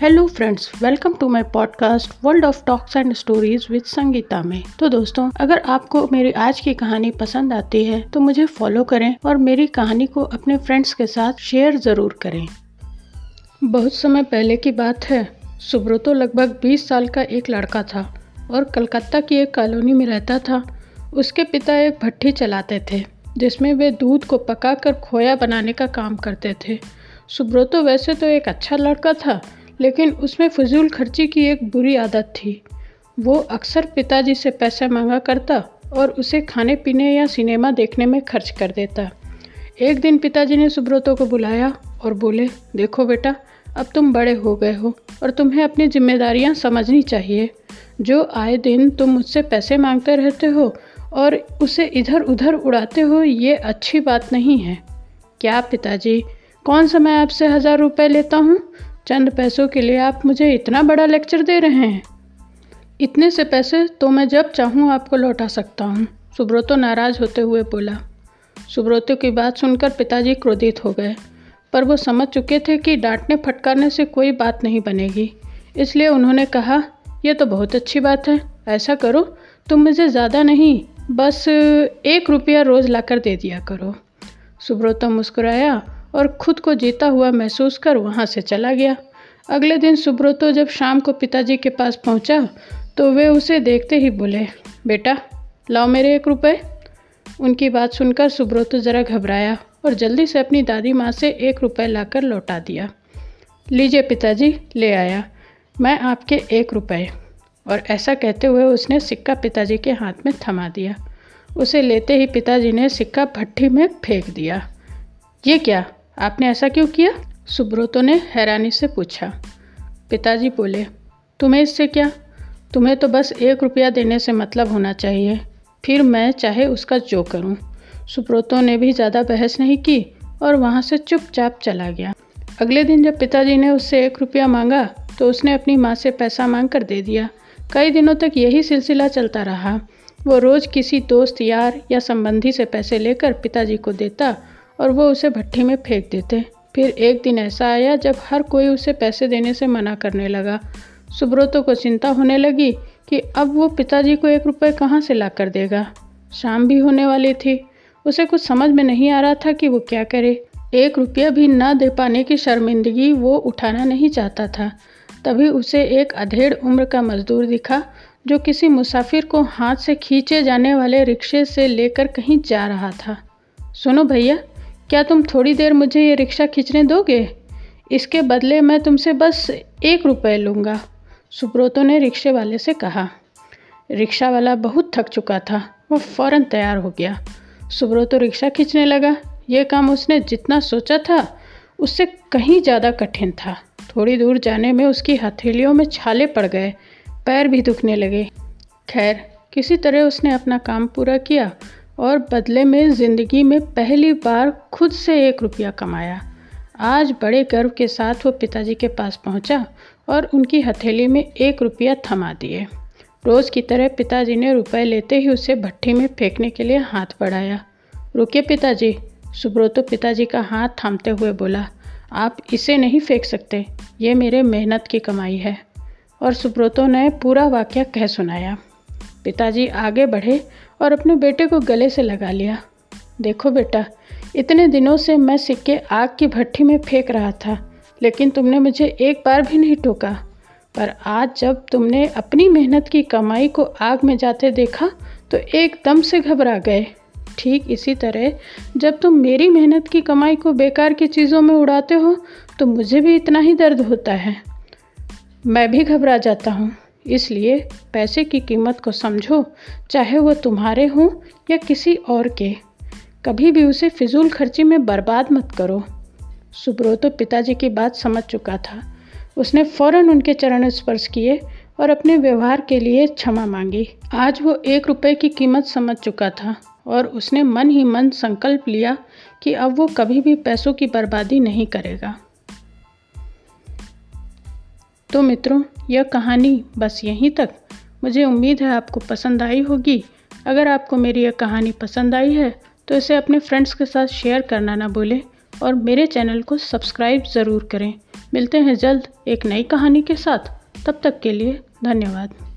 Hello friends, welcome to my podcast world of talks and stories with Sangeeta में। तो दोस्तों, अगर आपको मेरी आज की कहानी पसंद आती है तो मुझे फॉलो करें और मेरी कहानी को अपने फ्रेंड्स के साथ शेयर ज़रूर करें। बहुत समय पहले की बात है। सुब्रोटो लगभग 20 साल का एक लड़का था और कलकत्ता की एक कॉलोनी में रहता था। उसके पिता एक भट्टी चलाते थे जिसमें वे दूध को पकाकर खोया बनाने का काम करते थे। सुब्रोटो वैसे तो एक अच्छा लड़का था, लेकिन उसमें फिजूल खर्ची की एक बुरी आदत थी। वो अक्सर पिताजी से पैसे मांगा करता और उसे खाने पीने या सिनेमा देखने में खर्च कर देता। एक दिन पिताजी ने सुब्रोटो को बुलाया और बोले, देखो बेटा, अब तुम बड़े हो गए हो और तुम्हें अपनी जिम्मेदारियां समझनी चाहिए। जो आए दिन तुम मुझसे पैसे मांगते रहते हो और उसे इधर उधर उड़ाते हो, ये अच्छी बात नहीं है। क्या पिताजी, कौन सा मैं आपसे 1000 रुपये लेता हूँ? चंद पैसों के लिए आप मुझे इतना बड़ा लेक्चर दे रहे हैं। इतने से पैसे तो मैं जब चाहूँ आपको लौटा सकता हूँ, सुब्रोटो नाराज़ होते हुए बोला। सुब्रोटो की बात सुनकर पिताजी क्रोधित हो गए, पर वो समझ चुके थे कि डांटने फटकारने से कोई बात नहीं बनेगी। इसलिए उन्होंने कहा, यह तो बहुत अच्छी बात है, ऐसा करो तुम मुझे ज़्यादा नहीं, बस 1 रुपया रोज़ लाकर दे दिया करो। सुब्रोटो मुस्कुराया और ख़ुद को जीता हुआ महसूस कर वहाँ से चला गया। अगले दिन सुब्रोटो जब शाम को पिताजी के पास पहुँचा तो वे उसे देखते ही बोले, बेटा लाओ मेरे 1 रुपये। उनकी बात सुनकर सुब्रोटो ज़रा घबराया और जल्दी से अपनी दादी माँ से 1 रुपये लाकर लौटा दिया। लीजिए पिताजी, ले आया मैं आपके 1 रुपये। और ऐसा कहते हुए उसने सिक्का पिताजी के हाथ में थमा दिया। उसे लेते ही पिताजी ने सिक्का भट्टी में फेंक दिया। ये क्या, आपने ऐसा क्यों किया? सुब्रोटो ने हैरानी से पूछा। पिताजी बोले, तुम्हें इससे क्या, तुम्हें तो बस 1 रुपया देने से मतलब होना चाहिए, फिर मैं चाहे उसका जो करूँ। सुब्रोटो ने भी ज़्यादा बहस नहीं की और वहाँ से चुपचाप चला गया। अगले दिन जब पिताजी ने उससे 1 रुपया मांगा तो उसने अपनी माँ से पैसा मांग कर दे दिया। कई दिनों तक यही सिलसिला चलता रहा। वो रोज़ किसी दोस्त, यार या संबंधी से पैसे लेकर पिताजी को देता और वो उसे भट्टी में फेंक देते। फिर एक दिन ऐसा आया जब हर कोई उसे पैसे देने से मना करने लगा। सुब्रोटो को चिंता होने लगी कि अब वो पिताजी को 1 रुपये कहाँ से ला कर देगा। शाम भी होने वाली थी। उसे कुछ समझ में नहीं आ रहा था कि वो क्या करे। 1 रुपया भी ना दे पाने की शर्मिंदगी वो उठाना नहीं चाहता था। तभी उसे एक अधेड़ उम्र का मजदूर दिखा जो किसी मुसाफिर को हाथ से खींचे जाने वाले रिक्शे से लेकर कहीं जा रहा था। सुनो भैया, क्या तुम थोड़ी देर मुझे ये रिक्शा खींचने दोगे? इसके बदले मैं तुमसे बस 1 रुपये लूँगा, सुब्रोटो ने रिक्शे वाले से कहा। रिक्शा वाला बहुत थक चुका था, वो फौरन तैयार हो गया। सुब्रोटो रिक्शा खींचने लगा। ये काम उसने जितना सोचा था उससे कहीं ज़्यादा कठिन था। थोड़ी दूर जाने में उसकी हथेलियों में छाले पड़ गए, पैर भी दुखने लगे। खैर, किसी तरह उसने अपना काम पूरा किया और बदले में ज़िंदगी में पहली बार खुद से 1 रुपया कमाया। आज बड़े गर्व के साथ वो पिताजी के पास पहुंचा और उनकी हथेली में 1 रुपया थमा दिए। रोज़ की तरह पिताजी ने रुपए लेते ही उसे भट्टी में फेंकने के लिए हाथ बढ़ाया। रुके पिताजी, सुब्रोटो पिताजी का हाथ थामते हुए बोला, आप इसे नहीं फेंक सकते, ये मेरे मेहनत की कमाई है। और सुब्रोटो ने पूरा वाक़या कह सुनाया। पिताजी आगे बढ़े और अपने बेटे को गले से लगा लिया। देखो बेटा, इतने दिनों से मैं सिक्के आग की भट्टी में फेंक रहा था, लेकिन तुमने मुझे एक बार भी नहीं टोका। पर आज जब तुमने अपनी मेहनत की कमाई को आग में जाते देखा तो एकदम से घबरा गए। ठीक इसी तरह जब तुम मेरी मेहनत की कमाई को बेकार की चीज़ों में उड़ाते हो तो मुझे भी इतना ही दर्द होता है, मैं भी घबरा जाता हूँ। इसलिए पैसे की कीमत को समझो, चाहे वो तुम्हारे हों या किसी और के। कभी भी उसे फिजूल खर्ची में बर्बाद मत करो। सुब्रोटो पिताजी की बात समझ चुका था। उसने फौरन उनके चरण स्पर्श किए और अपने व्यवहार के लिए क्षमा मांगी। आज वो 1 रुपये की कीमत समझ चुका था और उसने मन ही मन संकल्प लिया कि अब वो कभी भी पैसों की बर्बादी नहीं करेगा। तो मित्रों, यह कहानी बस यहीं तक। मुझे उम्मीद है आपको पसंद आई होगी। अगर आपको मेरी यह कहानी पसंद आई है तो इसे अपने फ्रेंड्स के साथ शेयर करना ना भूलें और मेरे चैनल को सब्सक्राइब ज़रूर करें। मिलते हैं जल्द एक नई कहानी के साथ, तब तक के लिए धन्यवाद।